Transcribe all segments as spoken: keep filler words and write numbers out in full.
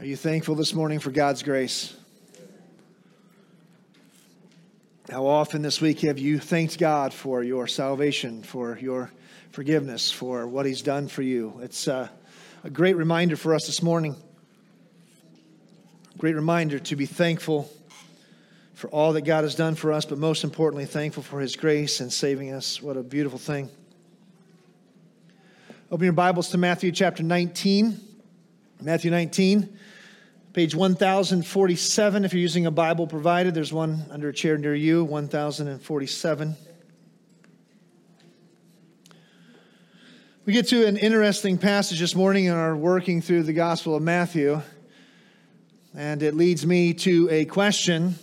Are you thankful this morning for God's grace? How often this week have you thanked God for your salvation, for your forgiveness, for what he's done for you? It's a, a great reminder for us this morning. Great reminder to be thankful for all that God has done for us, but most importantly, thankful for his grace in saving us. What a beautiful thing. Open your Bibles to Matthew chapter nineteen. Matthew nineteen, page one thousand forty-seven. If you're using a Bible provided, there's one under a chair near you, one thousand forty-seven. We get to an interesting passage this morning and are working through the Gospel of Matthew. And it leads me to a question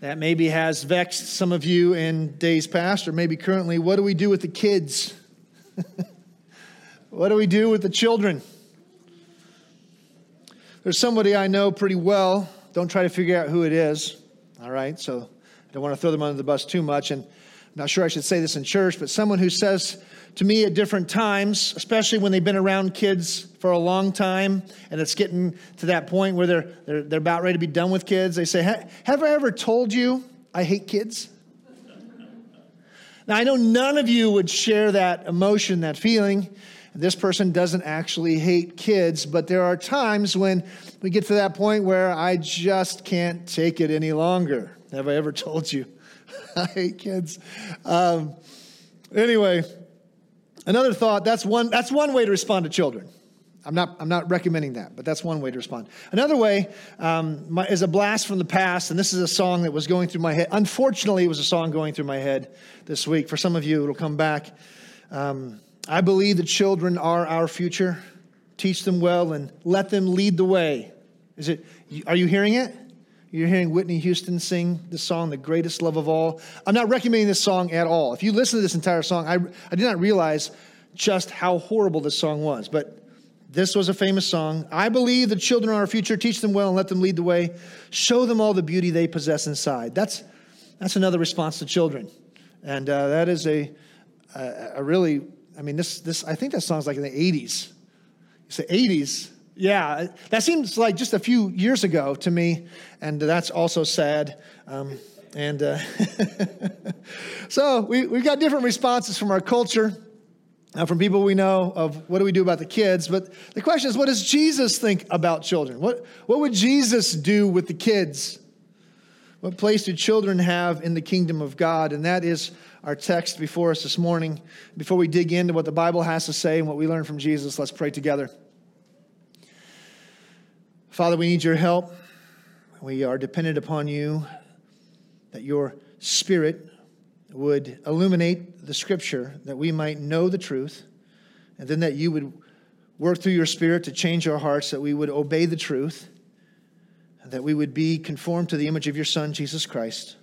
that maybe has vexed some of you in days past or maybe currently. What do we do with the kids? What do we do with the children? There's somebody I know pretty well. Don't try to figure out who it is. All right, so I don't want to throw them under the bus too much. And I'm not sure I should say this in church, but someone who says to me at different times, especially when they've been around kids for a long time, and it's getting to that point where they're they're, they're about ready to be done with kids, they say, have I ever told you I hate kids? Now, I know none of you would share that emotion, that feeling. This person doesn't actually hate kids, but there are times when we get to that point where I just can't take it any longer. Have I ever told you I hate kids? Um, anyway, another thought. That's one. That's one way to respond to children. I'm not. I'm not recommending that, but that's one way to respond. Another way um, my, is a blast from the past, and this is a song that was going through my head. Unfortunately, it was a song going through my head this week. For some of you, it'll come back. Um, I believe that children are our future. Teach them well and let them lead the way. Is it? Are you hearing it? You're hearing Whitney Houston sing the song, The Greatest Love of All. I'm not recommending this song at all. If you listen to this entire song, I, I did not realize just how horrible this song was. But this was a famous song. I believe that children are our future. Teach them well and let them lead the way. Show them all the beauty they possess inside. That's, that's another response to children. And uh, that is a, a, a really... I mean, this, this, I think that song's like in the eighties. You say eighties? Yeah, that seems like just a few years ago to me. And that's also sad. Um, and uh, so we, we've got different responses from our culture, uh, from people we know of what do we do about the kids. But the question is, what does Jesus think about children? What, what would Jesus do with the kids? What place do children have in the kingdom of God? And that is our text before us this morning. Before we dig into what the Bible has to say and what we learn from Jesus, let's pray together. Father, we need your help. We are dependent upon you that your Spirit would illuminate the Scripture, that we might know the truth, and then that you would work through your Spirit to change our hearts, that we would obey the truth, that we would be conformed to the image of your Son, Jesus Christ.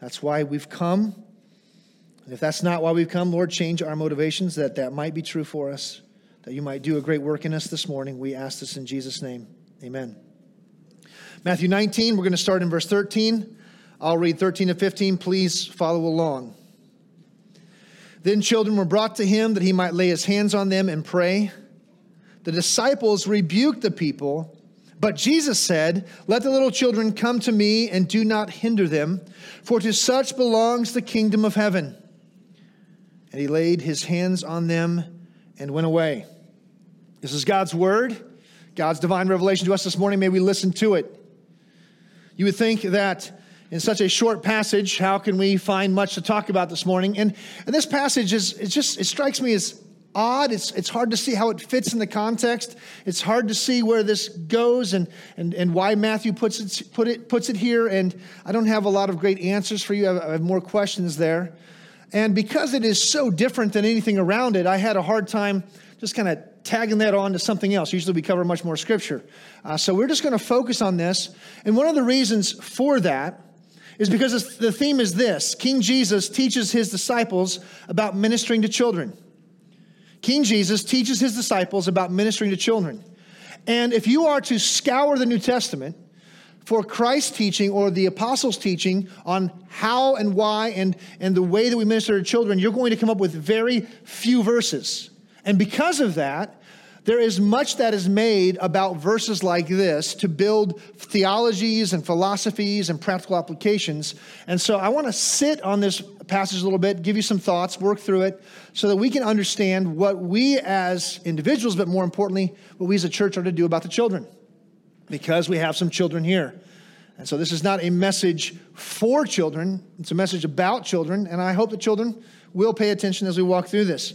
That's why we've come. And if that's not why we've come, Lord, change our motivations that that might be true for us, that you might do a great work in us this morning. We ask this in Jesus' name. Amen. Matthew nineteen, we're going to start in verse thirteen. I'll read thirteen to fifteen. Please follow along. Then children were brought to him that he might lay his hands on them and pray. The disciples rebuked the people, but Jesus said, let the little children come to me and do not hinder them, for to such belongs the kingdom of heaven. And he laid his hands on them and went away. This is God's word, God's divine revelation to us this morning. May we listen to it. You would think that in such a short passage, how can we find much to talk about this morning? And, and this passage is it just it strikes me as odd. It's it's hard to see how it fits in the context. It's hard to see where this goes and and, and why Matthew puts it put it puts it here. And I don't have a lot of great answers for you. I have, I have more questions there. And because it is so different than anything around it, I had a hard time just kind of tagging that on to something else. Usually we cover much more Scripture. Uh, so we're just going to focus on this. And one of the reasons for that is because it's, the theme is this. King Jesus teaches his disciples about ministering to children. King Jesus teaches his disciples about ministering to children. And if you are to scour the New Testament for Christ's teaching or the apostles' teaching on how and why and, and the way that we minister to children, you're going to come up with very few verses. And because of that, There is much that is made about verses like this to build theologies and philosophies and practical applications. And so I want to sit on this passage a little bit, give you some thoughts, work through it, so that we can understand what we as individuals, but more importantly, what we as a church are to do about the children, because we have some children here. And so this is not a message for children. It's a message about children. And I hope the children will pay attention as we walk through this.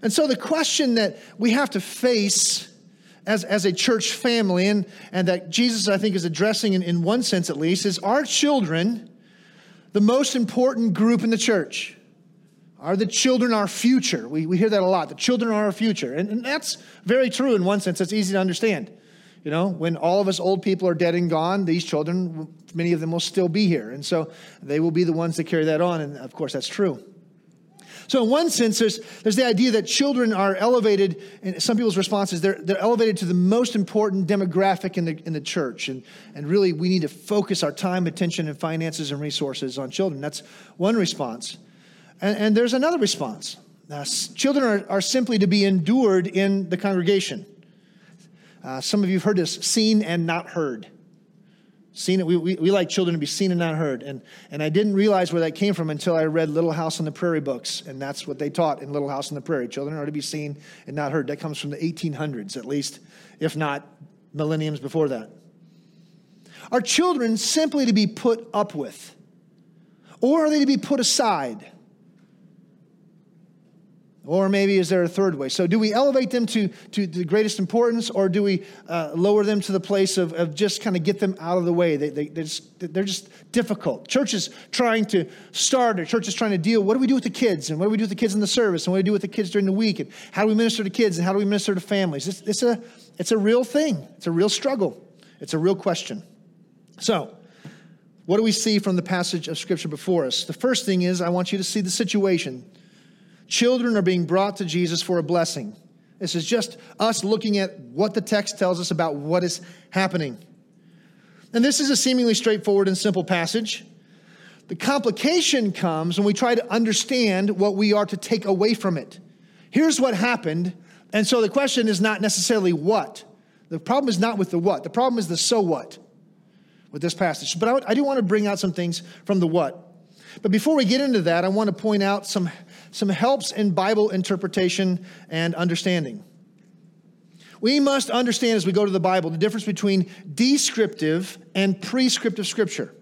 And so the question that we have to face as, as a church family, and, and that Jesus, I think, is addressing in, in one sense at least, is, are children the most important group in the church? Are the children our future? We, we hear that a lot. The children are our future. And, and that's very true in one sense. It's easy to understand. You know, when all of us old people are dead and gone, these children, many of them will still be here. And so they will be the ones that carry that on. And of course, that's true. So in one sense, there's, there's the idea that children are elevated, and some people's response is they're, they're elevated to the most important demographic in the in the church. And, and really, we need to focus our time, attention, and finances and resources on children. That's one response. And, and there's another response. Now, children are, are simply to be endured in the congregation. Uh, some of you have heard this, seen and not heard. Seen it. We, we we like children to be seen and not heard. And and I didn't realize where that came from until I read Little House on the Prairie books. And that's what they taught in Little House on the Prairie. Children are to be seen and not heard. That comes from the eighteen hundreds, at least, if not millenniums before that. Are children simply to be put up with? Or are they to be put aside? Or maybe is there a third way? So do we elevate them to, to the greatest importance, or do we uh, lower them to the place of, of just kind of get them out of the way? They, they, they're, just, they're just difficult. Church is trying to start, or church is trying to deal. What do we do with the kids? And what do we do with the kids in the service? And what do we do with the kids during the week? And how do we minister to kids? And how do we minister to families? It's, it's, a, it's a real thing. It's a real struggle. It's a real question. So what do we see from the passage of Scripture before us? The first thing is, I want you to see the situation. Children are being brought to Jesus for a blessing. This is just us looking at what the text tells us about what is happening. And this is a seemingly straightforward and simple passage. The complication comes when we try to understand what we are to take away from it. Here's what happened. And so the question is not necessarily what. The problem is not with the what. The problem is the so what with this passage. But I, w- I do want to bring out some things from the what. But before we get into that, I want to point out some, some helps in Bible interpretation and understanding. We must understand as we go to the Bible the difference between descriptive and prescriptive Scripture.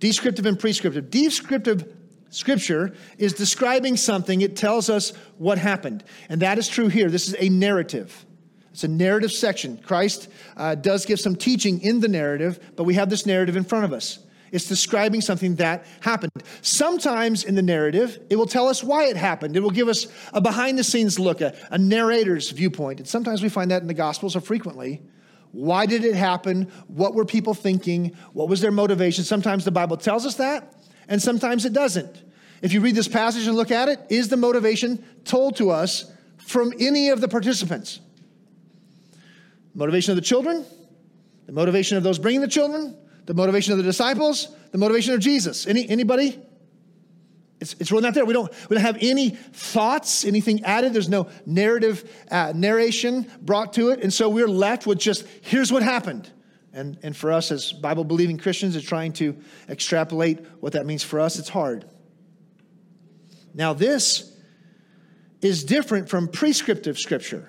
Descriptive and prescriptive. Descriptive Scripture is describing something. It tells us what happened. And that is true here. This is a narrative. It's a narrative section. Christ uh, does give some teaching in the narrative, but we have this narrative in front of us. It's describing something that happened. Sometimes in the narrative, it will tell us why it happened. It will give us a behind-the-scenes look, a, a narrator's viewpoint. And sometimes we find that in the Gospels, or frequently. Why did it happen? What were people thinking? What was their motivation? Sometimes the Bible tells us that, and sometimes it doesn't. If you read this passage and look at it, is the motivation told to us from any of the participants? Motivation of the children? The motivation of those bringing the children? The motivation of the disciples, the motivation of Jesus. Any anybody? It's it's really not there. We don't we don't have any thoughts, anything added. There's no narrative uh, narration brought to it, and so we're left with just here's what happened. And and for us as Bible believing Christians, is trying to extrapolate what that means for us. It's hard. Now this is different from prescriptive Scripture,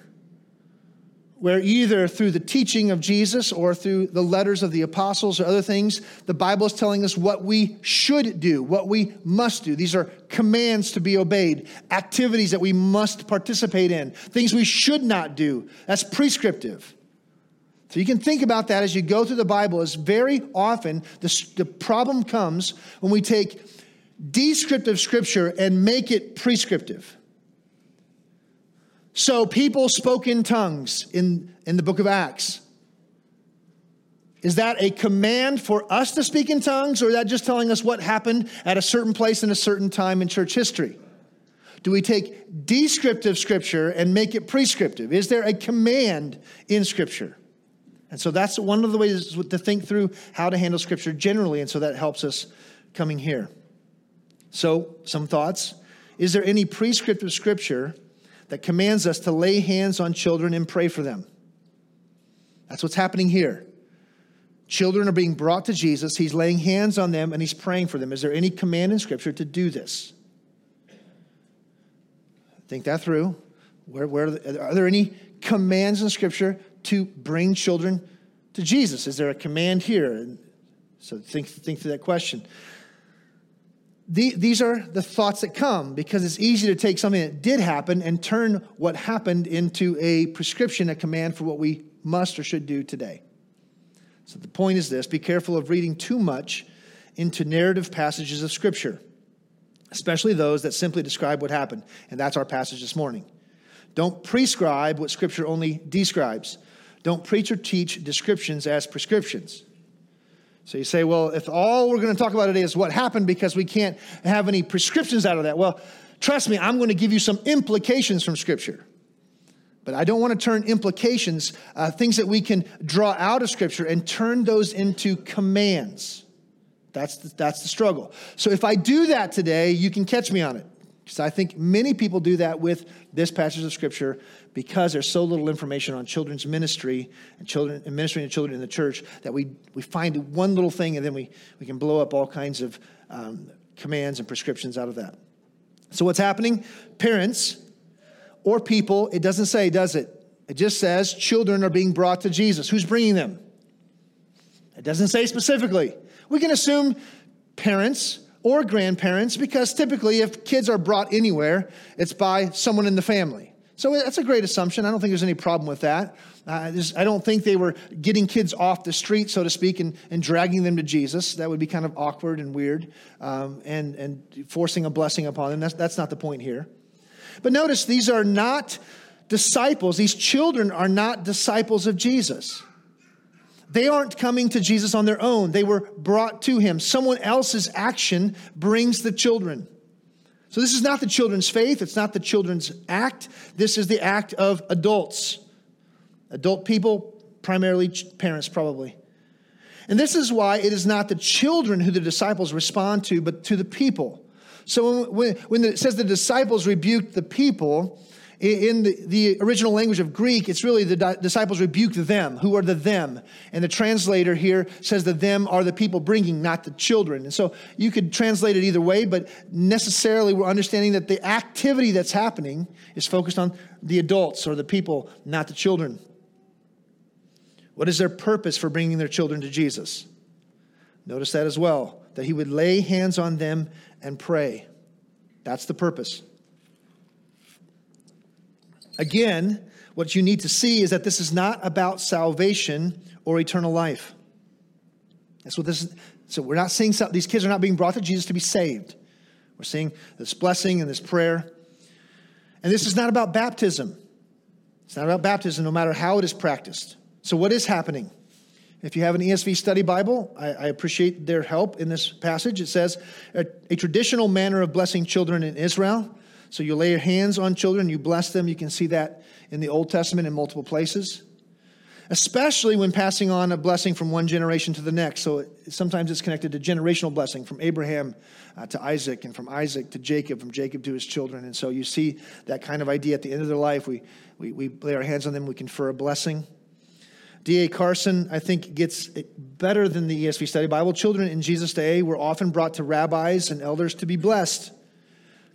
where either through the teaching of Jesus or through the letters of the apostles or other things, the Bible is telling us what we should do, what we must do. These are commands to be obeyed, activities that we must participate in, things we should not do. That's prescriptive. So you can think about that as you go through the Bible, as very often the, the problem comes when we take descriptive Scripture and make it prescriptive. So people spoke in tongues in, in the book of Acts. Is that a command for us to speak in tongues, or is that just telling us what happened at a certain place in a certain time in church history? Do we take descriptive Scripture and make it prescriptive? Is there a command in Scripture? And so that's one of the ways to think through how to handle Scripture generally, and so that helps us coming here. So some thoughts. Is there any prescriptive Scripture that commands us to lay hands on children and pray for them. That's what's happening here. Children are being brought to Jesus. He's laying hands on them and he's praying for them. Is there any command in Scripture to do this? Think that through. Where, where are there any commands in Scripture to bring children to Jesus? Is there a command here? So think, think through that question. The, these are the thoughts that come because it's easy to take something that did happen and turn what happened into a prescription, a command for what we must or should do today. So the point is this: be careful of reading too much into narrative passages of Scripture, especially those that simply describe what happened. And that's our passage this morning. Don't prescribe what Scripture only describes. Don't preach or teach descriptions as prescriptions. So you say, well, if all we're going to talk about today is what happened because we can't have any prescriptions out of that. Well, trust me, I'm going to give you some implications from Scripture. But I don't want to turn implications, uh, things that we can draw out of Scripture, and turn those into commands. That's the, that's the struggle. So if I do that today, you can catch me on it. Because I think many people do that with this passage of Scripture because there's so little information on children's ministry and children and ministering to children in the church that we, we find one little thing and then we, we can blow up all kinds of um, commands and prescriptions out of that. So what's happening? Parents or people, it doesn't say, does it? It just says children are being brought to Jesus. Who's bringing them? It doesn't say specifically. We can assume parents or grandparents because typically if kids are brought anywhere, it's by someone in the family. So that's a great assumption. I don't think there's any problem with that. Uh, I don't think they were getting kids off the street, so to speak, and, and dragging them to Jesus. That would be kind of awkward and weird um, and, and forcing a blessing upon them. That's, that's not the point here. But notice these are not disciples. These children are not disciples of Jesus. They aren't coming to Jesus on their own. They were brought to him. Someone else's action brings the children. So this is not the children's faith. It's not the children's act. This is the act of adults. Adult people, primarily parents probably. And this is why it is not the children who the disciples respond to, but to the people. So when, when it says the disciples rebuked the people, in the, the original language of Greek, it's really the di- disciples rebuked them. Who are the them? And the translator here says the them are the people bringing, not the children. And so you could translate it either way, but necessarily we're understanding that the activity that's happening is focused on the adults or the people, not the children. What is their purpose for bringing their children to Jesus? Notice that as well, that he would lay hands on them and pray. That's the purpose. Again, what you need to see is that this is not about salvation or eternal life. That's what this is. So we're not seeing, these kids are not being brought to Jesus to be saved. We're seeing this blessing and this prayer. And this is not about baptism. It's not about baptism, no matter how it is practiced. So what is happening? If you have an E S V study Bible, I, I appreciate their help in this passage. It says, a, a traditional manner of blessing children in Israel. So you lay your hands on children, you bless them. You can see that in the Old Testament in multiple places, especially when passing on a blessing from one generation to the next. So it, sometimes it's connected to generational blessing from Abraham uh, to Isaac, and from Isaac to Jacob, from Jacob to his children. And so you see that kind of idea at the end of their life. We, we, we lay our hands on them, we confer a blessing. D A Carson, I think, gets it better than the E S V Study Bible. Children in Jesus' day were often brought to rabbis and elders to be blessed,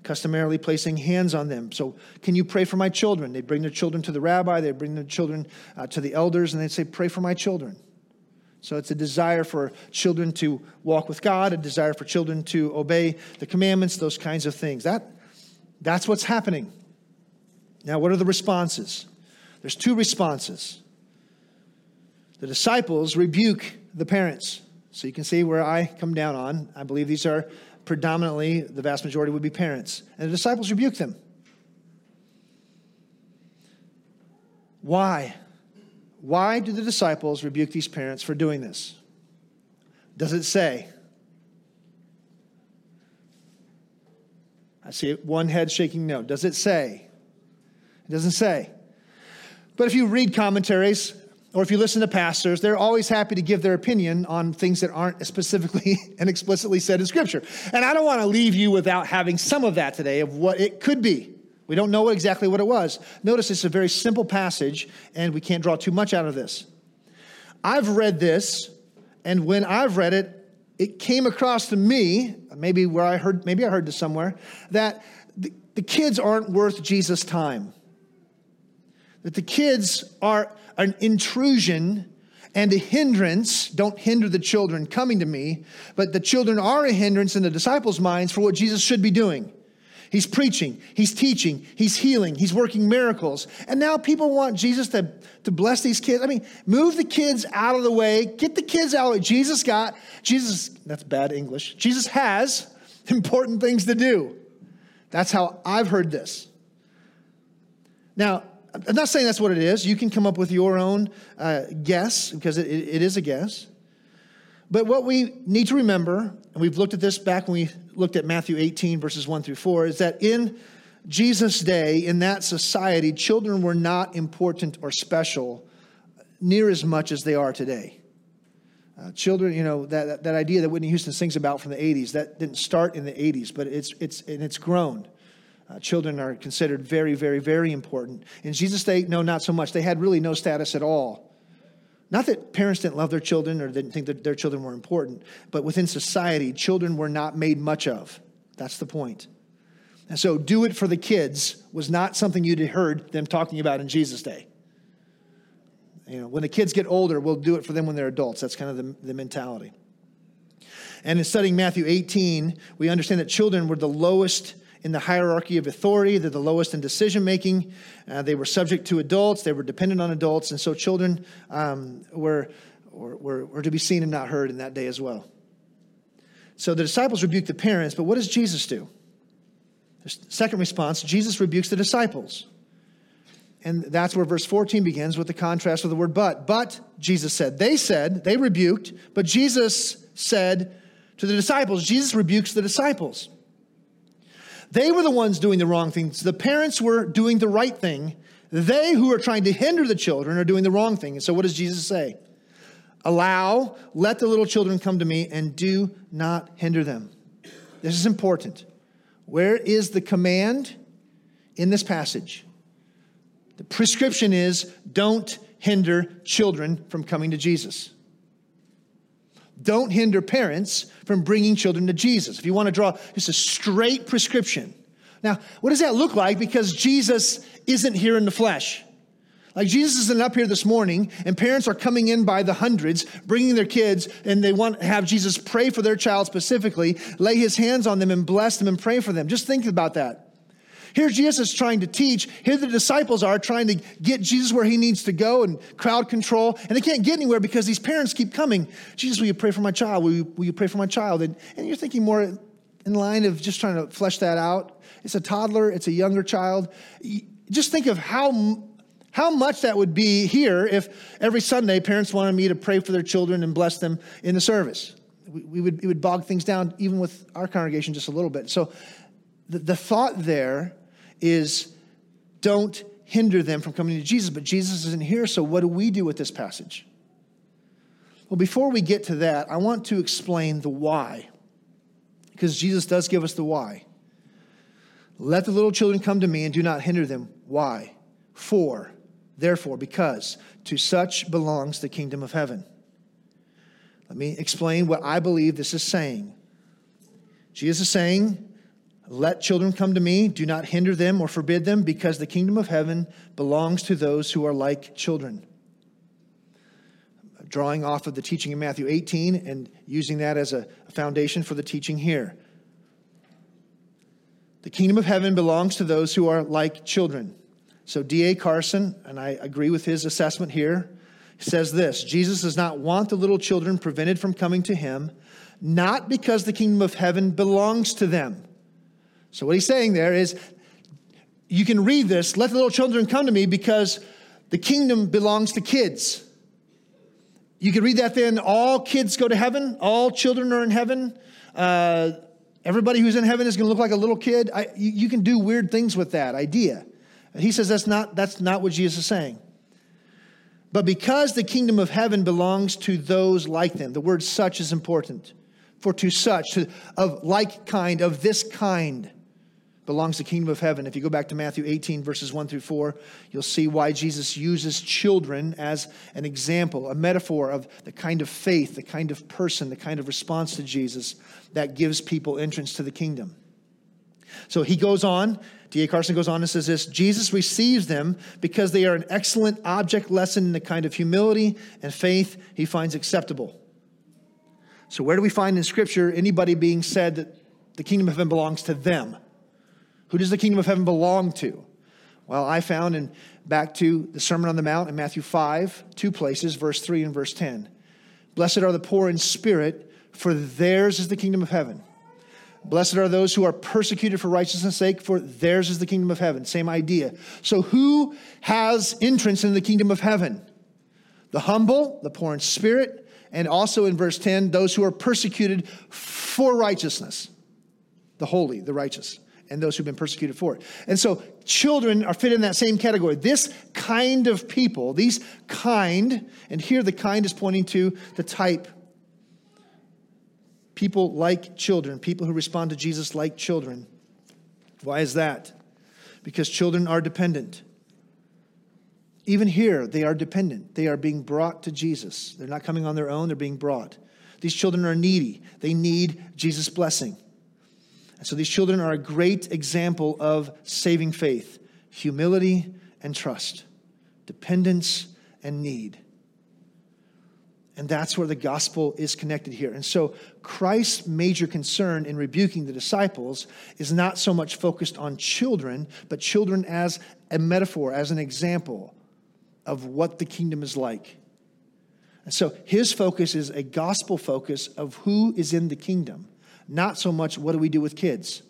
customarily placing hands on them. So, can you pray for my children? They bring their children to the rabbi. They bring their children uh, to the elders, and they say, pray for my children. So it's a desire for children to walk with God, a desire for children to obey the commandments, those kinds of things. That, that's what's happening. Now, what are the responses? There's two responses. The disciples rebuke the parents. So you can see where I come down on. I believe these are predominantly, the vast majority would be parents. And the disciples rebuke them. Why? Why do the disciples rebuke these parents for doing this? Does it say? I see one head shaking no. Does it say? It doesn't say. But if you read commentaries, or if you listen to pastors, they're always happy to give their opinion on things that aren't specifically and explicitly said in Scripture. And I don't want to leave you without having some of that today of what it could be, We don't know exactly what it was. Notice it's a very simple passage, and we can't draw too much out of this. I've read this, and when I've read it, it came across to me, maybe where I heard, maybe I heard this somewhere, that the, the kids aren't worth Jesus' time. That the kids are an intrusion and a hindrance. Don't hinder the children coming to me, but the children are a hindrance in the disciples' minds for what Jesus should be doing. He's preaching, he's teaching, he's healing, he's working miracles. And now people want Jesus to, to bless these kids. I mean, move the kids out of the way, get the kids out of the way. Jesus got, Jesus, that's bad English. Jesus has important things to do. That's how I've heard this. Now, I'm not saying that's what it is. You can come up with your own uh, guess, because it, it is a guess. But what we need to remember, and we've looked at this back when we looked at Matthew eighteen, verses one through four, is that in Jesus' day, in that society, children were not important or special near as much as they are today. Uh, children, you know, that, that, that idea that Whitney Houston sings about from the eighties, that didn't start in the eighties, but it's it's and it's grown. Uh, children are considered very, very, very important. In Jesus' day, no, not so much. They had really no status at all. Not that parents didn't love their children or didn't think that their children were important, but within society, children were not made much of. That's the point. And so do it for the kids was not something you'd heard them talking about in Jesus' day. You know, when the kids get older, we'll do it for them when they're adults. That's kind of the, the mentality. And in studying Matthew eighteen, we understand that children were the lowest in the hierarchy of authority. They're the lowest in decision-making. Uh, they were subject to adults. They were dependent on adults. And so children um, were, were, were to be seen and not heard in that day as well. So the disciples rebuked the parents, but what does Jesus do? The second response, Jesus rebukes the disciples. And that's where verse fourteen begins with the contrast of the word but. But, Jesus said. They said, they rebuked, but Jesus said to the disciples. Jesus rebukes the disciples. They were the ones doing the wrong things. The parents were doing the right thing. They who are trying to hinder the children are doing the wrong thing. And so what does Jesus say? Allow, let the little children come to me and do not hinder them. This is important. Where is the command in this passage? The prescription is don't hinder children from coming to Jesus. Don't hinder parents from bringing children to Jesus. If you want to draw just a straight prescription. Now, what does that look like? Because Jesus isn't here in the flesh. Like Jesus isn't up here this morning, and parents are coming in by the hundreds, bringing their kids, and they want to have Jesus pray for their child specifically, lay his hands on them and bless them and pray for them. Just think about that. Here Jesus is trying to teach. Here the disciples are trying to get Jesus where he needs to go and crowd control. And they can't get anywhere because these parents keep coming. Jesus, will you pray for my child? Will you, will you pray for my child? And, and you're thinking more in line of just trying to flesh that out. It's a toddler. It's a younger child. Just think of how, how much that would be here if every Sunday parents wanted me to pray for their children and bless them in the service. We, we would, it would bog things down even with our congregation just a little bit. So the, the thought there is don't hinder them from coming to Jesus, but Jesus isn't here, so what do we do with this passage? Well, before we get to that, I want to explain the why, because Jesus does give us the why. Let the little children come to me and do not hinder them. Why? For, therefore, because to such belongs the kingdom of heaven. Let me explain what I believe this is saying. Jesus is saying, let children come to me. Do not hinder them or forbid them, because the kingdom of heaven belongs to those who are like children. Drawing off of the teaching in Matthew eighteen and using that as a foundation for the teaching here. The kingdom of heaven belongs to those who are like children. So D A Carson, and I agree with his assessment here, says this, Jesus does not want the little children prevented from coming to him, not because the kingdom of heaven belongs to them. So what he's saying there is, you can read this, let the little children come to me because the kingdom belongs to kids. You can read that then, all kids go to heaven, all children are in heaven. Uh, everybody who's in heaven is going to look like a little kid. I, you, you can do weird things with that idea. And he says that's not, that's not what Jesus is saying. But because the kingdom of heaven belongs to those like them, the word such is important. For to such, to, of like kind, of this kind. belongs to the kingdom of heaven. If you go back to Matthew eighteen, verses one through four, you'll see why Jesus uses children as an example, a metaphor of the kind of faith, the kind of person, the kind of response to Jesus that gives people entrance to the kingdom. So he goes on, D A Carson goes on and says this: Jesus receives them because they are an excellent object lesson in the kind of humility and faith he finds acceptable. So where do we find in Scripture anybody being said that the kingdom of heaven belongs to them? Who does the kingdom of heaven belong to? Well, I found in back to the Sermon on the Mount in Matthew five, two places, verse three and verse ten. Blessed are the poor in spirit, for theirs is the kingdom of heaven. Blessed are those who are persecuted for righteousness' sake, for theirs is the kingdom of heaven. Same idea. So who has entrance into the kingdom of heaven? The humble, the poor in spirit, and also in verse ten, those who are persecuted for righteousness. The holy, the righteous, and those who've been persecuted for it. And so children are fit in that same category. This kind of people, these kind, and here the kind is pointing to the type. People like children, people who respond to Jesus like children. Why is that? Because children are dependent. Even here, they are dependent. They are being brought to Jesus. They're not coming on their own, they're being brought. These children are needy. They need Jesus' blessing. And so these children are a great example of saving faith, humility and trust, dependence and need. And that's where the gospel is connected here. And so Christ's major concern in rebuking the disciples is not so much focused on children, but children as a metaphor, as an example of what the kingdom is like. And so his focus is a gospel focus of who is in the kingdom, not so much what do we do with kids.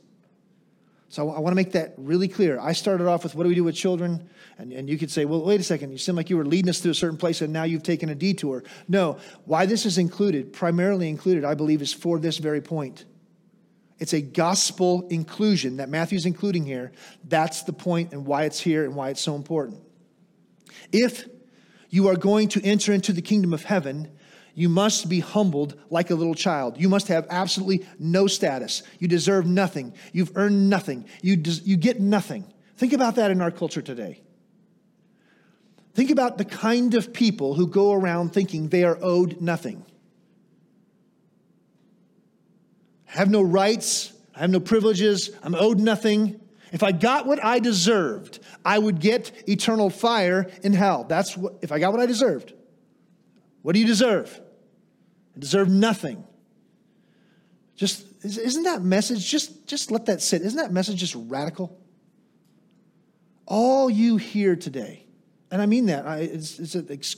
So I want to make that really clear. I started off with what do we do with children? And, and you could say, well, wait a second. You seem like you were leading us to a certain place and now you've taken a detour. No, why this is included, primarily included, I believe, is for this very point. It's a gospel inclusion that Matthew's including here. That's the point and why it's here and why it's so important. If you are going to enter into the kingdom of heaven, you must be humbled like a little child. You must have absolutely no status. You deserve nothing. You've earned nothing. You des- you get nothing. Think about that in our culture today. Think about the kind of people who go around thinking they are owed nothing. I have no rights. I have no privileges. I'm owed nothing. If I got what I deserved, I would get eternal fire in hell. That's what, if I got what I deserved. What do you deserve? I deserve nothing. Just isn't that message, just, just let that sit. Isn't that message just radical? All you hear today, and I mean that, I, it's, it's an ex,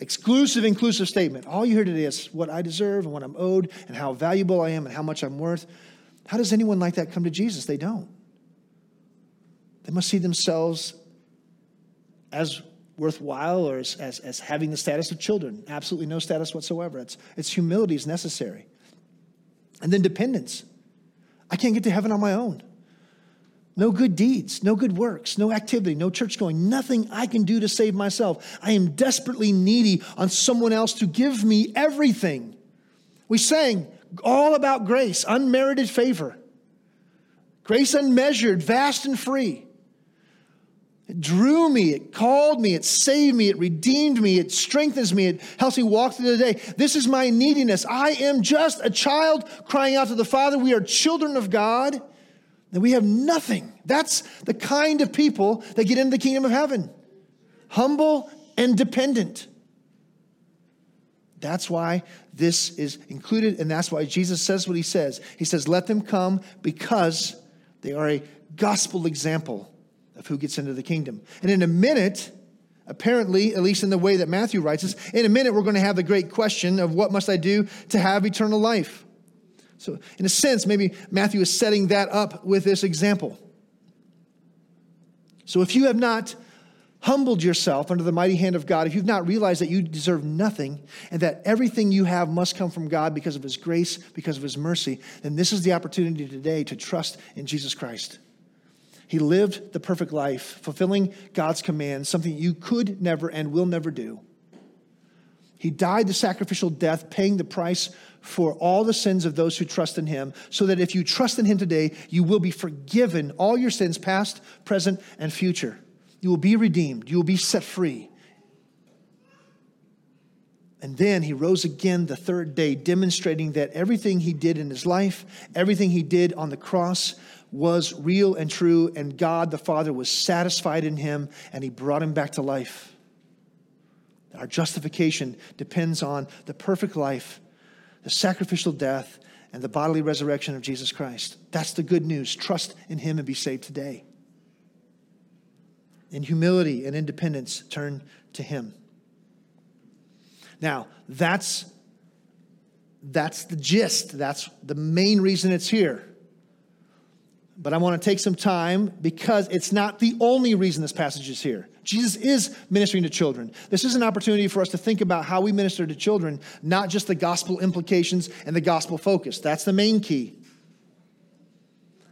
exclusive, inclusive statement. All you hear today is what I deserve and what I'm owed and how valuable I am and how much I'm worth. How does anyone like that come to Jesus? They don't. They must see themselves as worthwhile or as, as, as having the status of children. Absolutely no status whatsoever. It's, it's humility is necessary. And then dependence. I can't get to heaven on my own. No good deeds, no good works, no activity, no church going, nothing I can do to save myself. I am desperately needy on someone else to give me everything. We sang all about grace, unmerited favor. Grace unmeasured, vast and free. It drew me, it called me, it saved me, it redeemed me, it strengthens me, it helps me walk through the day. This is my neediness. I am just a child crying out to the Father. We are children of God, and we have nothing. That's the kind of people that get into the kingdom of heaven. Humble and dependent. That's why this is included, and that's why Jesus says what he says. He says, let them come because they are a gospel example of who gets into the kingdom. And in a minute, apparently, at least in the way that Matthew writes this, in a minute we're going to have the great question of what must I do to have eternal life? So in a sense, maybe Matthew is setting that up with this example. So if you have not humbled yourself under the mighty hand of God, if you've not realized that you deserve nothing and that everything you have must come from God because of his grace, because of his mercy, then this is the opportunity today to trust in Jesus Christ. He lived the perfect life, fulfilling God's command, something you could never and will never do. He died the sacrificial death, paying the price for all the sins of those who trust in him, so that if you trust in him today, you will be forgiven all your sins, past, present, and future. You will be redeemed. You will be set free. And then he rose again the third day, demonstrating that everything he did in his life, everything he did on the cross was real and true, and God the Father was satisfied in him, and he brought him back to life. Our justification depends on the perfect life, the sacrificial death, and the bodily resurrection of Jesus Christ. That's the good news. Trust in him and be saved today. In humility and independence, turn to him. Now, that's, that's the gist. That's the main reason it's here. But I want to take some time because it's not the only reason this passage is here. Jesus is ministering to children. This is an opportunity for us to think about how we minister to children, not just the gospel implications and the gospel focus. That's the main key.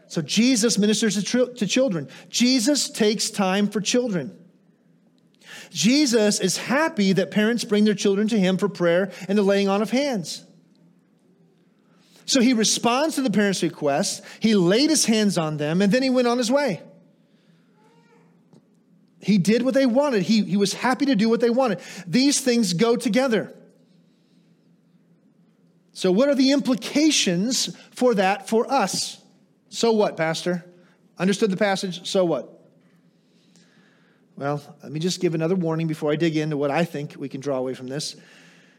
So Jesus ministers to, tr- to children. Jesus takes time for children. Jesus is happy that parents bring their children to him for prayer and the laying on of hands. So he responds to the parents' request. He laid his hands on them, and then he went on his way. He did what they wanted. He, he was happy to do what they wanted. These things go together. So what are the implications for that for us? So what, Pastor? Understood the passage, so what? Well, let me just give another warning before I dig into what I think we can draw away from this.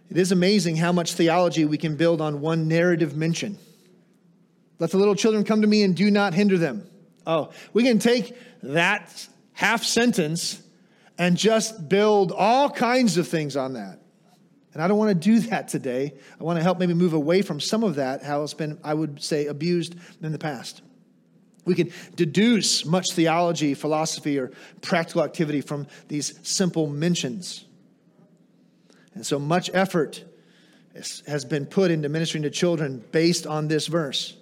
It is amazing how much theology we can build on one narrative mention. Let the little children come to me and do not hinder them. Oh, we can take that half sentence and just build all kinds of things on that. And I don't want to do that today. I want to help maybe move away from some of that, how it's been, I would say, abused in the past. We can deduce much theology, philosophy, or practical activity from these simple mentions. And so much effort has been put into ministering to children based on this verse.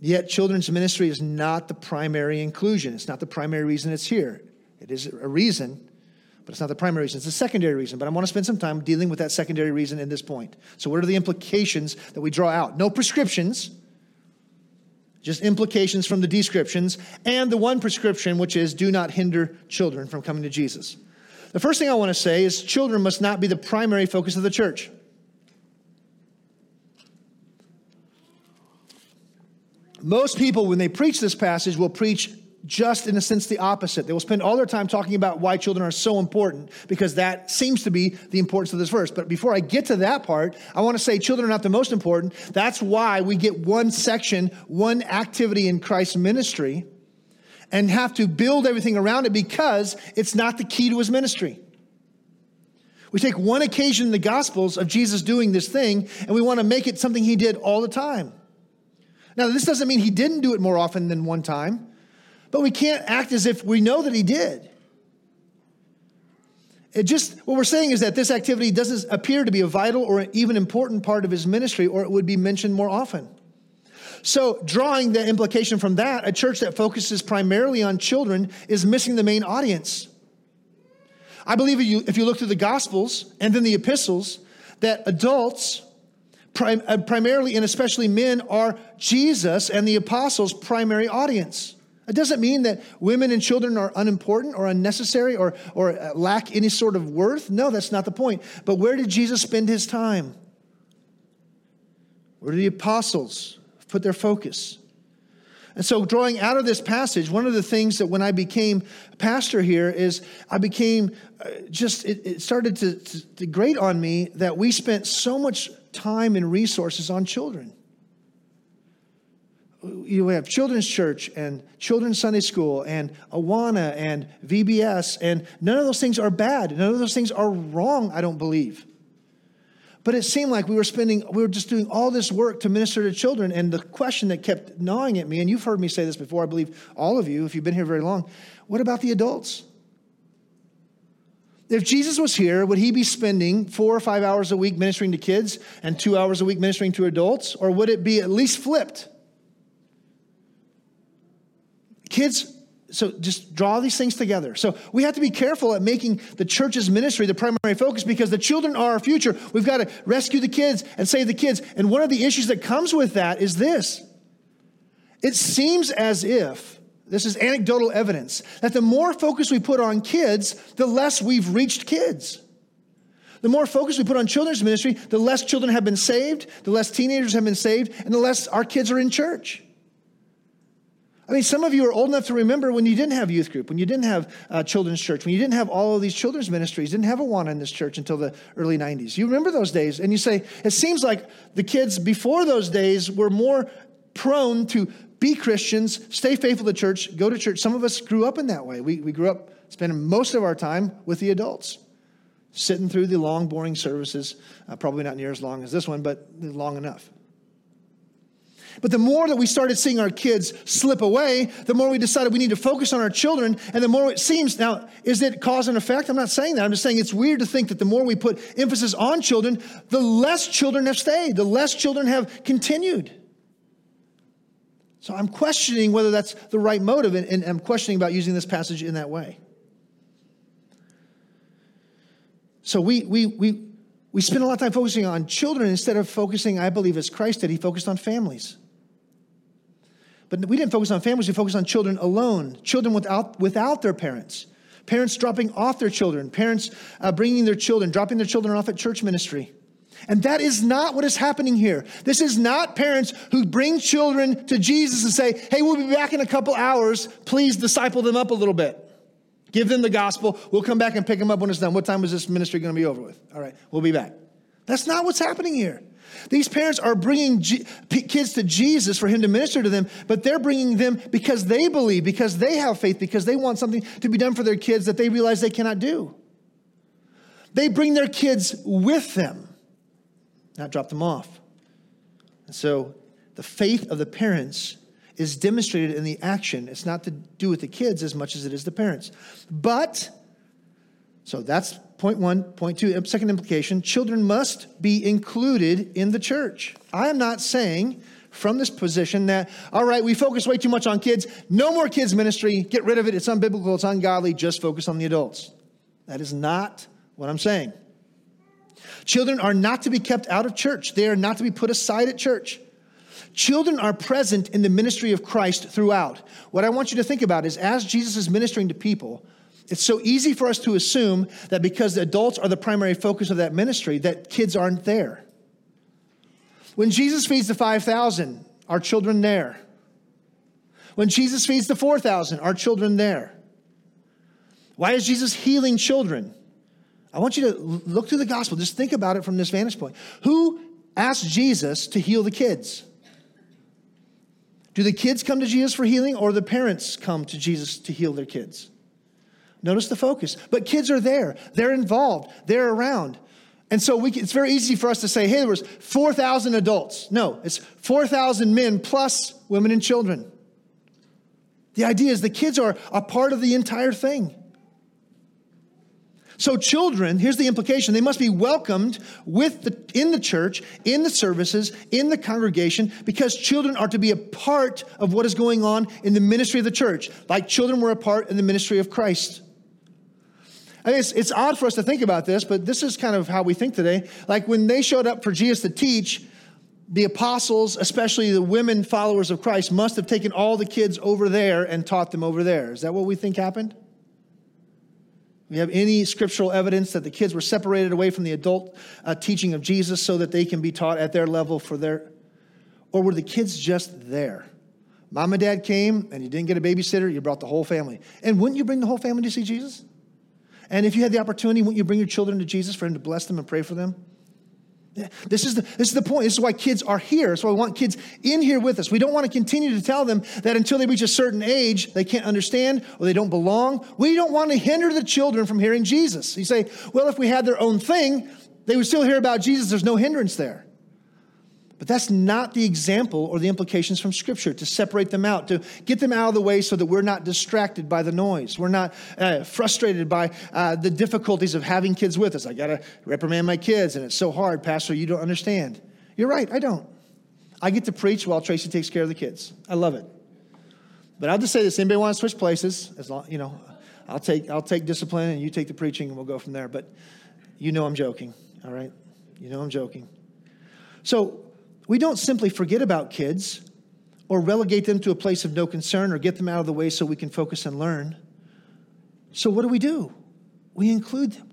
Yet children's ministry is not the primary inclusion. It's not the primary reason it's here. It is a reason, but it's not the primary reason. It's a secondary reason. But I want to spend some time dealing with that secondary reason in this point. So what are the implications that we draw out? No prescriptions, just implications from the descriptions, and the one prescription, which is do not hinder children from coming to Jesus. The first thing I want to say is children must not be the primary focus of the church. Most people, when they preach this passage, will preach just, in a sense, the opposite. They will spend all their time talking about why children are so important, because that seems to be the importance of this verse. But before I get to that part, I want to say children are not the most important. That's why we get one section, one activity in Christ's ministry, and have to build everything around it, because it's not the key to his ministry. We take one occasion in the Gospels of Jesus doing this thing, and we want to make it something he did all the time. Now, this doesn't mean he didn't do it more often than one time, but we can't act as if we know that he did. It just, what we're saying is that this activity doesn't appear to be a vital or even important part of his ministry, or it would be mentioned more often. So drawing the implication from that, a church that focuses primarily on children is missing the main audience. I believe if you, if you look through the Gospels and then the epistles, that adults, primarily and especially men, are Jesus and the apostles' primary audience. It doesn't mean that women and children are unimportant or unnecessary or, or lack any sort of worth. No, that's not the point. But where did Jesus spend his time? Where did the apostles put their focus? And so drawing out of this passage, one of the things that when I became pastor here is I became just, it, it started to, to, to grate on me that we spent so much time and resources on children. You know, we have children's church and children's Sunday school and Awana and V B S, and none of those things are bad. None of those things are wrong, I don't believe. But it seemed like we were spending, we were just doing all this work to minister to children. And the question that kept gnawing at me, and you've heard me say this before, I believe all of you, if you've been here very long, what about the adults? If Jesus was here, would he be spending four or five hours a week ministering to kids and two hours a week ministering to adults? Or would it be at least flipped? Kids So just draw these things together. So we have to be careful at making the church's ministry the primary focus, because the children are our future. We've got to rescue the kids and save the kids. And one of the issues that comes with that is this. It seems as if, this is anecdotal evidence, that the more focus we put on kids, the less we've reached kids. The more focus we put on children's ministry, the less children have been saved, the less teenagers have been saved, and the less our kids are in church. I mean, some of you are old enough to remember when you didn't have youth group, when you didn't have uh, children's church, when you didn't have all of these children's ministries, didn't have Awana in this church until the early nineties. You remember those days, and you say, it seems like the kids before those days were more prone to be Christians, stay faithful to church, go to church. Some of us grew up in that way. We, we grew up spending most of our time with the adults, sitting through the long, boring services, uh, probably not near as long as this one, but long enough. But the more that we started seeing our kids slip away, the more we decided we need to focus on our children, and the more it seems. Now, is it cause and effect? I'm not saying that. I'm just saying it's weird to think that the more we put emphasis on children, the less children have stayed, the less children have continued. So I'm questioning whether that's the right motive, and, and I'm questioning about using this passage in that way. So we we we we spend a lot of time focusing on children instead of focusing, I believe, as Christ did. He focused on families. But we didn't focus on families, we focused on children alone, children without without their parents, parents dropping off their children, parents uh, bringing their children, dropping their children off at church ministry. And that is not what is happening here. This is not parents who bring children to Jesus and say, hey, we'll be back in a couple hours. Please disciple them up a little bit. Give them the gospel. We'll come back and pick them up when it's done. What time is this ministry going to be over with? All right, we'll be back. That's not what's happening here. These parents are bringing G- kids to Jesus for him to minister to them, but they're bringing them because they believe, because they have faith, because they want something to be done for their kids that they realize they cannot do. They bring their kids with them, not drop them off. And so the faith of the parents is demonstrated in the action. It's not to do with the kids as much as it is the parents. But, so that's point one. Point two, second implication, children must be included in the church. I am not saying from this position that, all right, we focus way too much on kids. No more kids ministry. Get rid of it. It's unbiblical. It's ungodly. Just focus on the adults. That is not what I'm saying. Children are not to be kept out of church. They are not to be put aside at church. Children are present in the ministry of Christ throughout. What I want you to think about is as Jesus is ministering to people, it's so easy for us to assume that because the adults are the primary focus of that ministry, that kids aren't there. When Jesus feeds the five thousand, are children there? When Jesus feeds the four thousand, are children there? Why is Jesus healing children? I want you to look through the gospel. Just think about it from this vantage point. Who asked Jesus to heal the kids? Do the kids come to Jesus for healing, or the parents come to Jesus to heal their kids? Notice the focus. But kids are there. They're involved. They're around. And so we can, it's very easy for us to say, hey, there was four thousand adults. No, it's four thousand men plus women and children. The idea is the kids are a part of the entire thing. So children, here's the implication, they must be welcomed with the, in the church, in the services, in the congregation, because children are to be a part of what is going on in the ministry of the church, like children were a part in the ministry of Christ. I mean, it's, it's odd for us to think about this, but this is kind of how we think today. Like when they showed up for Jesus to teach, the apostles, especially the women followers of Christ, must have taken all the kids over there and taught them over there. Is that what we think happened? We have any scriptural evidence that the kids were separated away from the adult uh, teaching of Jesus so that they can be taught at their level for their, or were the kids just there? Mom and dad came and you didn't get a babysitter, you brought the whole family. And wouldn't you bring the whole family to see Jesus? And if you had the opportunity, wouldn't you bring your children to Jesus for him to bless them and pray for them? This is the this is the point. This is why kids are here. That's why we want kids in here with us. We don't want to continue to tell them that until they reach a certain age, they can't understand or they don't belong. We don't want to hinder the children from hearing Jesus. You say, well, if we had their own thing, they would still hear about Jesus. There's no hindrance there. But that's not the example or the implications from Scripture, to separate them out, to get them out of the way so that we're not distracted by the noise. We're not uh, frustrated by uh, the difficulties of having kids with us. I got to reprimand my kids, and it's so hard, Pastor, you don't understand. You're right, I don't. I get to preach while Tracy takes care of the kids. I love it. But I'll just say this: anybody want to switch places? As long, you know, I'll take I'll take discipline, and you take the preaching, and we'll go from there. But you know I'm joking, all right? You know I'm joking. So we don't simply forget about kids, or relegate them to a place of no concern, or get them out of the way so we can focus and learn. So what do we do? We include them.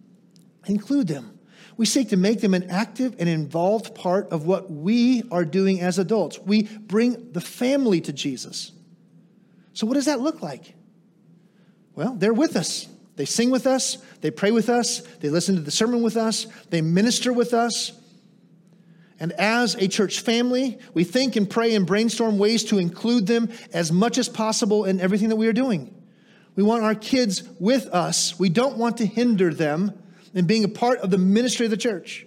Include them. We seek to make them an active and involved part of what we are doing as adults. We bring the family to Jesus. So what does that look like? Well, they're with us. They sing with us. They pray with us. They listen to the sermon with us. They minister with us. And as a church family, we think and pray and brainstorm ways to include them as much as possible in everything that we are doing. We want our kids with us. We don't want to hinder them in being a part of the ministry of the church.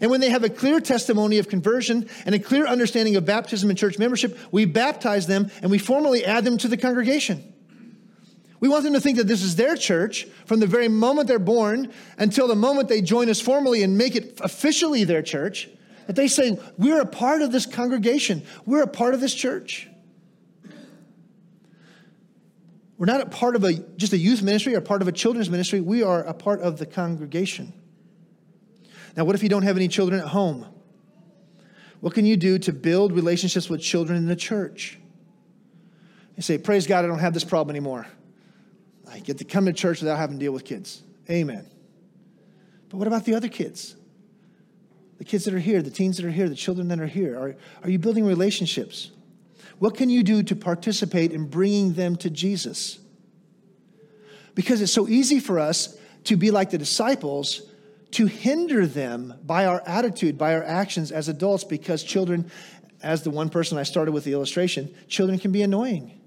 And when they have a clear testimony of conversion and a clear understanding of baptism and church membership, we baptize them and we formally add them to the congregation. We want them to think that this is their church from the very moment they're born until the moment they join us formally and make it officially their church. That they say, we're a part of this congregation. We're a part of this church. We're not a part of a just a youth ministry or part of a children's ministry. We are a part of the congregation. Now, what if you don't have any children at home? What can you do to build relationships with children in the church? You say, praise God, I don't have this problem anymore. I get to come to church without having to deal with kids. Amen. But what about the other kids? The kids that are here, the teens that are here, the children that are here. Are, are you building relationships? What can you do to participate in bringing them to Jesus? Because it's so easy for us to be like the disciples, to hinder them by our attitude, by our actions as adults, because children, as the one person I started with the illustration, children can be annoying.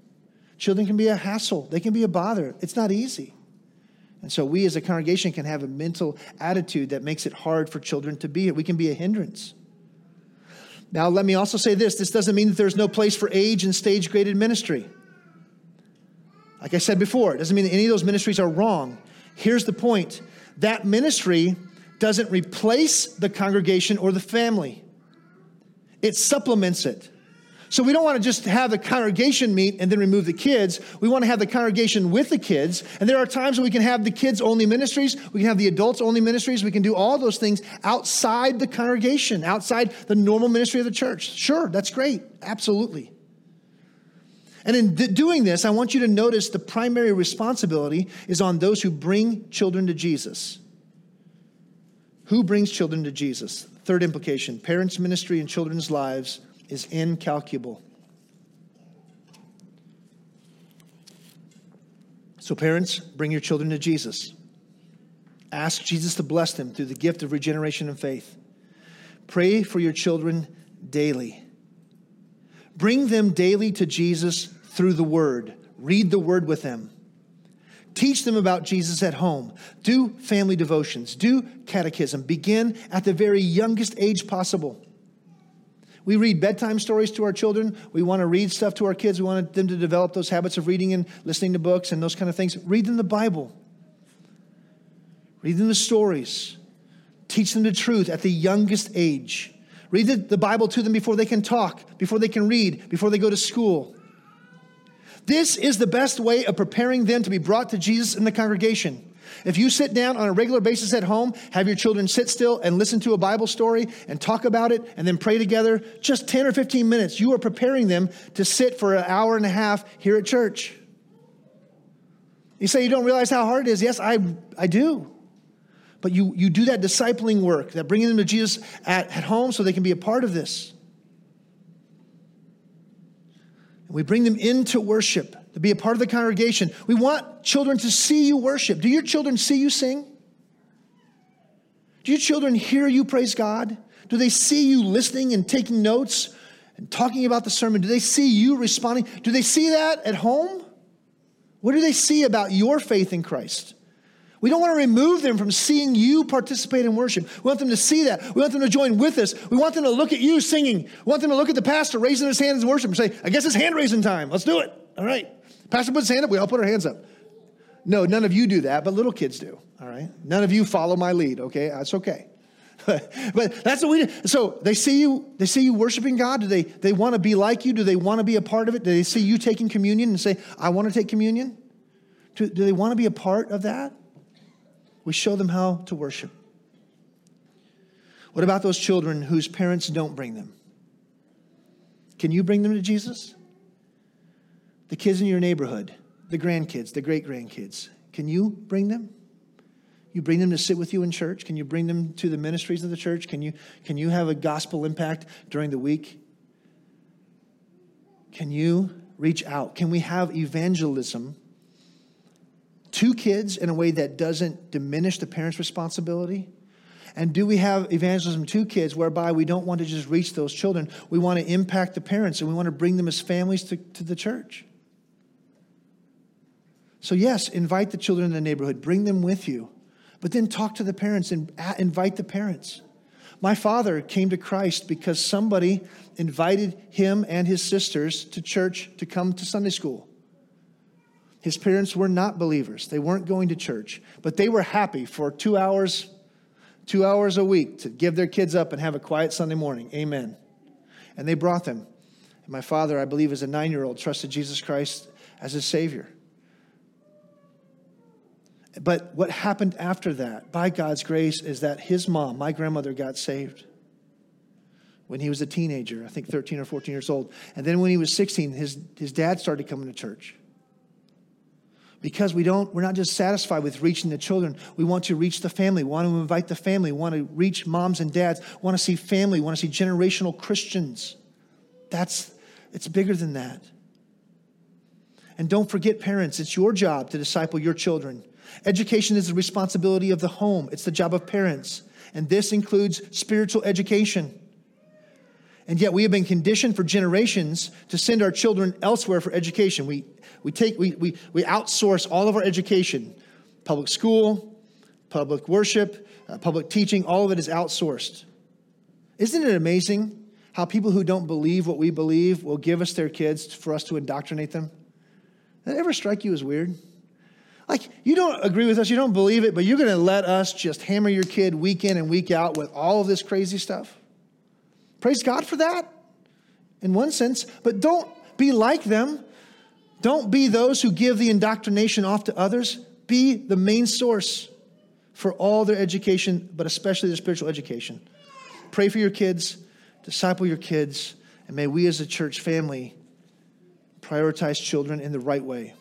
Children can be a hassle. They can be a bother. It's not easy. And so we as a congregation can have a mental attitude that makes it hard for children to be here. We can be a hindrance. Now, let me also say this. This doesn't mean that there's no place for age and stage-graded ministry. Like I said before, it doesn't mean that any of those ministries are wrong. Here's the point. That ministry doesn't replace the congregation or the family. It supplements it. So we don't want to just have the congregation meet and then remove the kids. We want to have the congregation with the kids. And there are times when we can have the kids-only ministries. We can have the adults-only ministries. We can do all those things outside the congregation, outside the normal ministry of the church. Sure, that's great. Absolutely. And in d- doing this, I want you to notice the primary responsibility is on those who bring children to Jesus. Who brings children to Jesus? Third implication, parents' ministry in children's lives is incalculable. So parents, bring your children to Jesus. Ask Jesus to bless them through the gift of regeneration and faith. Pray for your children daily. Bring them daily to Jesus through the Word. Read the Word with them. Teach them about Jesus at home. Do family devotions. Do catechism. Begin at the very youngest age possible. We read bedtime stories to our children. We want to read stuff to our kids. We want them to develop those habits of reading and listening to books and those kind of things. Read them the Bible. Read them the stories. Teach them the truth at the youngest age. Read the, the Bible to them before they can talk, before they can read, before they go to school. This is the best way of preparing them to be brought to Jesus in the congregation. If you sit down on a regular basis at home, have your children sit still and listen to a Bible story and talk about it and then pray together, just ten or fifteen minutes, you are preparing them to sit for an hour and a half here at church. You say you don't realize how hard it is. Yes, I, I do. But you, you do that discipling work, that bringing them to Jesus at, at home so they can be a part of this. And we bring them into worship to be a part of the congregation. We want children to see you worship. Do your children see you sing? Do your children hear you praise God? Do they see you listening and taking notes and talking about the sermon? Do they see you responding? Do they see that at home? What do they see about your faith in Christ? We don't want to remove them from seeing you participate in worship. We want them to see that. We want them to join with us. We want them to look at you singing. We want them to look at the pastor raising his hands in worship and say, I guess it's hand-raising time. Let's do it. All right. Pastor puts his hand up. We all put our hands up. No, none of you do that, but little kids do. All right. None of you follow my lead. Okay. That's okay. But that's what we do. So they see you, they see you worshiping God. Do they, they want to be like you? Do they want to be a part of it? Do they see you taking communion and say, I want to take communion? Do, do they want to be a part of that? We show them how to worship. What about those children whose parents don't bring them? Can you bring them to Jesus? The kids in your neighborhood, the grandkids, the great-grandkids, can you bring them? You bring them to sit with you in church? Can you bring them to the ministries of the church? Can you, can you have a gospel impact during the week? Can you reach out? Can we have evangelism to kids in a way that doesn't diminish the parents' responsibility? And do we have evangelism to kids whereby we don't want to just reach those children? We want to impact the parents, and we want to bring them as families to, to the church. So yes, invite the children in the neighborhood. Bring them with you. But then talk to the parents and invite the parents. My father came to Christ because somebody invited him and his sisters to church to come to Sunday school. His parents were not believers. They weren't going to church, but they were happy for two hours, two hours a week to give their kids up and have a quiet Sunday morning. Amen. And they brought them. And my father, I believe, as a nine-year-old, trusted Jesus Christ as his Savior. But what happened after that, by God's grace, is that his mom, my grandmother, got saved when he was a teenager, I think thirteen or fourteen years old. And then when he was sixteen, his, his dad started coming to church. Because we don't, we're not just satisfied with reaching the children. We want to reach the family, want to invite the family, want to reach moms and dads, want to see family, want to see generational Christians. That's, it's bigger than that. And don't forget, parents, it's your job to disciple your children. Education is the responsibility of the home. It's the job of parents. And this includes spiritual education. And yet we have been conditioned for generations to send our children elsewhere for education. We we take we we we outsource all of our education. Public school, public worship, uh, public teaching, all of it is outsourced. Isn't it amazing how people who don't believe what we believe will give us their kids for us to indoctrinate them? Does that ever strike you as weird? Like, you don't agree with us, you don't believe it, but you're going to let us just hammer your kid week in and week out with all of this crazy stuff? Praise God for that, in one sense, but don't be like them. Don't be those who give the indoctrination off to others. Be the main source for all their education, but especially their spiritual education. Pray for your kids, disciple your kids, and may we as a church family prioritize children in the right way.